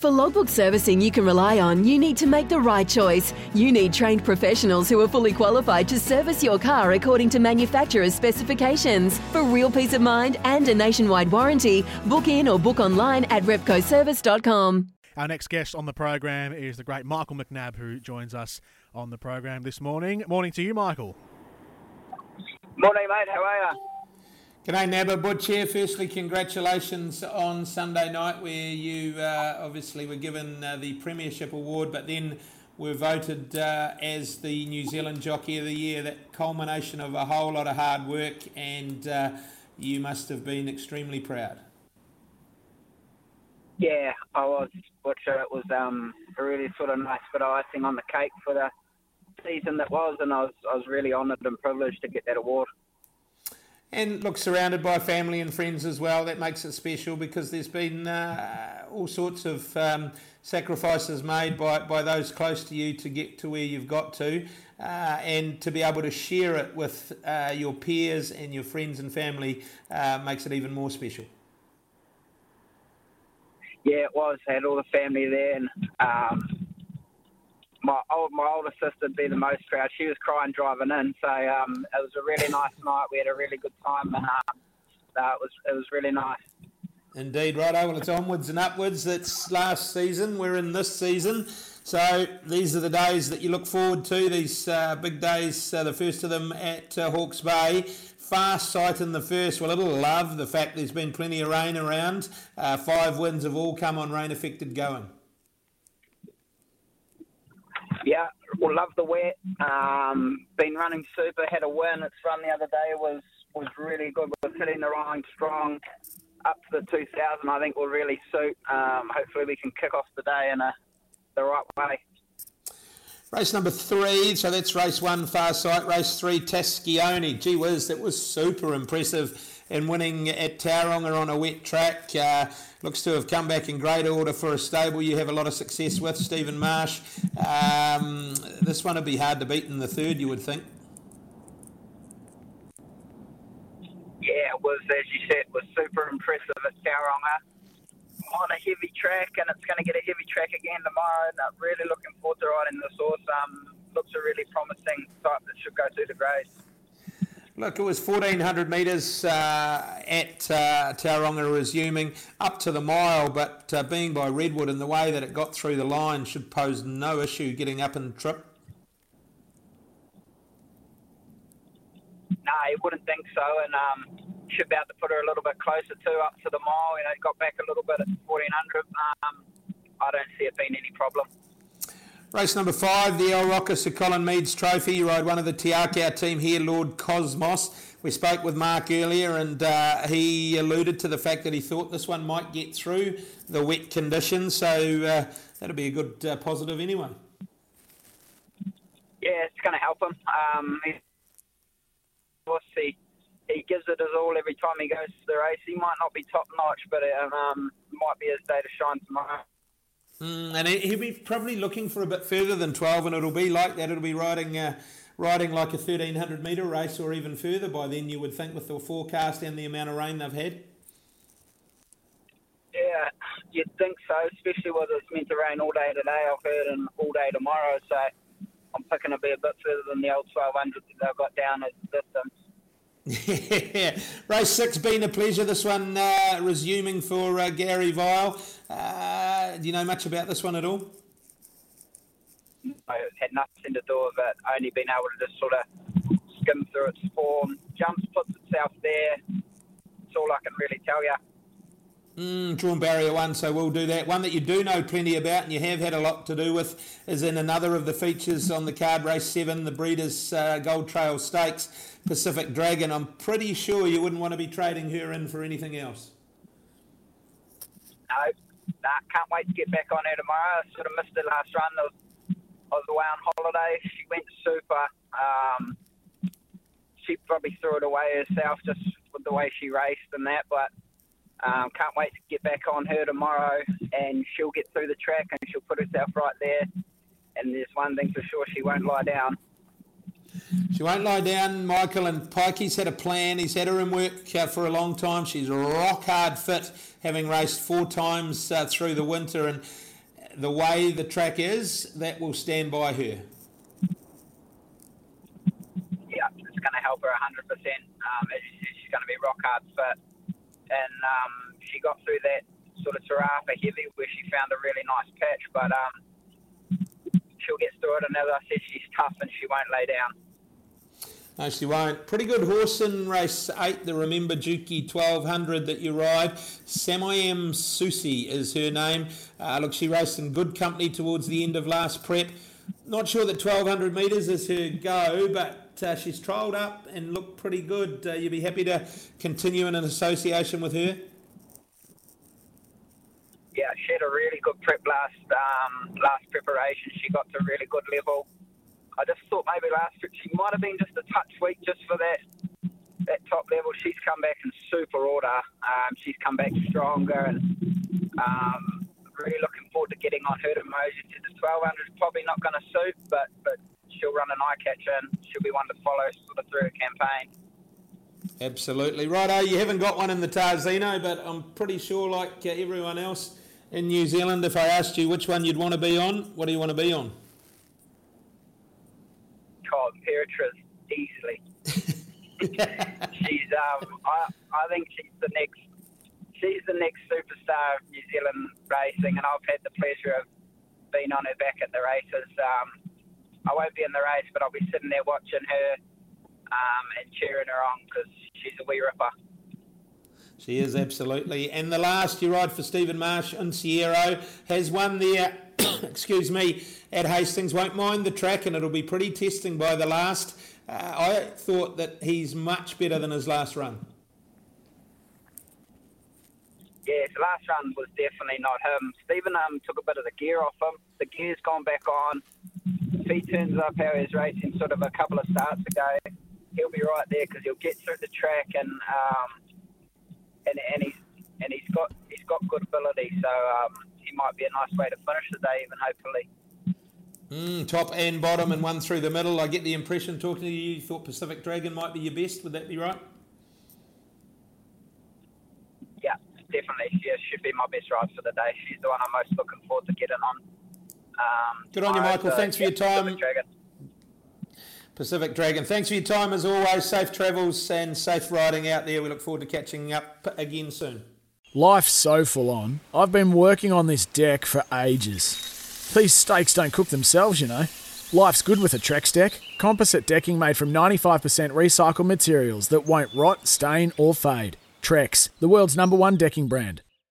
For logbook servicing you can rely on, you need to make the right choice. You need trained professionals who are fully qualified to service your car according to manufacturer's specifications. For real peace of mind and a nationwide warranty, book in or book online at repcoservice.com. Our next guest on the program is the great Michael McNabb, who joins us on the program this morning. Morning to you, Michael. Morning, mate. How are you? G'day, Nabba. Butch here. Firstly, congratulations on Sunday night, where you obviously were given the Premiership Award, but then were voted as the New Zealand Jockey of the Year. That culmination of a whole lot of hard work, and you must have been extremely proud. Yeah, I was, Butch. It was a really sort of nice bit of icing on the cake for the season that was, and I was really honoured and privileged to get that award. And look, surrounded by family and friends as well, that makes it special, because there's been all sorts of sacrifices made by those close to you to get to where you've got to, and to be able to share it with your peers and your friends and family makes it even more special. Yeah, it was. I had all the family there, and my older sister would be the most proud. She was crying driving in, so it was a really nice night. We had a really good time, and it was really nice. Indeed, righto. Well, it's onwards and upwards. That's last season. We're in this season. So these are the days that you look forward to, these big days, the first of them at Hawke's Bay. Farsight in the first. Well, it'll love the fact there's been plenty of rain around. 5 wins have all come on rain-affected going. Yeah, well, love the wet. Been running super, had a win. Its run the other day was really good. We were hitting the line strong up to the 2,000. I think will really suit. Hopefully we can kick off the day in the right way. Race number 3, so that's race 1, Farsight. Race 3, Tascione. Gee whiz, that was super impressive. And winning at Tauranga on a wet track, looks to have come back in great order for a stable you have a lot of success with, Stephen Marsh. This one would be hard to beat in the third, you would think. Yeah, it was, as you said, was super impressive at Tauranga on a heavy track, and it's going to get a heavy track again tomorrow, and I'm really looking forward to riding this horse. Looks a really promising type that should go through the grades. Look, it was 1,400 metres at Tauranga, resuming up to the mile, but being by Redwood and the way that it got through the line should pose no issue getting up and trip. No, you wouldn't think so, and should be able to put her a little bit closer to up to the mile. You know, got back a little bit at 1,400. I don't see it being any problem. Race number 5, the El Rocker Sir Colin Meads Trophy. You ride one of the Te Aukau team here, Lord Cosmos. We spoke with Mark earlier, and he alluded to the fact that he thought this one might get through the wet conditions, so that'll be a good positive anyway. Yeah, it's going to help him. He gives it his all every time he goes to the race. He might not be top-notch, but it might be his day to shine tomorrow. And he'll be probably looking for a bit further than 12, and it'll be like that. It'll be riding like a 1,300 metre race or even further by then, you would think, with the forecast and the amount of rain they've had. Yeah, you'd think so, especially whether it's meant to rain all day today, I've heard, and all day tomorrow. So I'm picking to be a bit further than the old 1,200 that they've got down at distance. Yeah. Race 6, been a pleasure. This one resuming for Gary Vile. Do you know much about this one at all? I had nothing to do with it. Only been able to just sort of skim through its form. Jumps, puts itself there. That's all I can really tell you. Drawn barrier 1, so we'll do that. One that you do know plenty about and you have had a lot to do with is in another of the features on the card, race 7, the Breeders' Gold Trail Stakes, Pacific Dragon. I'm pretty sure you wouldn't want to be trading her in for anything else. No, nah, can't wait to get back on her tomorrow. I sort of missed her last run. I was away on holiday. She went super. She probably threw it away herself just with the way she raced and that, but can't wait to get back on her tomorrow, and she'll get through the track and she'll put herself right there. And there's one thing for sure, she won't lie down. She won't lie down, Michael, and Pikey's had a plan. He's had her in work for a long time. She's rock hard fit, having raced four times through the winter, and the way the track is, that will stand by her. Yeah, it's going to help her 100%. She's going to be rock hard fit. And she got through that sort of Tarapa heavy where she found a really nice patch, but she'll get through it, and as I said, she's tough and she won't lay down. No, she won't. Pretty good horse in race 8, the Remember Duki 1200 that you ride. Samoyam Susi is her name. Look, she raced in good company towards the end of last prep. Not sure that 1200 metres is her go, but she's trialled up and looked pretty good. You'd be happy to continue in an association with her? Yeah, she had a really good prep last preparation. She got to a really good level. I just thought maybe last trip she might have been just a touch weak just for that top level. She's come back in super order. She's come back stronger, and really looking forward to getting on her tomorrow. She said the 1200 is probably not going to suit, but she'll run an eye catcher and she'll be one to follow sort of through her campaign. Absolutely. Righto, you haven't got one in the Tarzino, but I'm pretty sure, like everyone else in New Zealand, if I asked you which one you'd want to be on, what do you want to be on? Cobb Peritra easily. She's I think she's the next superstar of New Zealand racing, and I've had the pleasure of being on her back at the races. I won't be in the race, but I'll be sitting there watching her and cheering her on because she's a wee ripper. She is, absolutely. And the last you ride for Stephen Marsh in Sierra, has won there excuse me, at Hastings, won't mind the track, and it'll be pretty testing by the last. I thought that he's much better than his last run. Yeah, the last run was definitely not him. Stephen took a bit of the gear off him. The gear's gone back on. If he turns up how he was racing sort of a couple of starts ago, he'll be right there because he'll get through the track, and he's got good ability, so he might be a nice way to finish the day, even hopefully. Top and bottom and one through the middle. I get the impression talking to you thought Pacific Dragon might be your best. Would that be right? Yeah, definitely. She should be my best ride for the day. She's the one I'm most looking forward to getting on. Good on you, Michael. Thanks for your time. Pacific Dragon. Thanks for your time as always. Safe travels and safe riding out there. We look forward to catching up again soon. Life's so full on. I've been working on this deck for ages. These steaks don't cook themselves, you know. Life's good with a Trex deck. Composite decking made from 95% recycled materials that won't rot, stain or fade. Trex, the world's number 1 decking brand.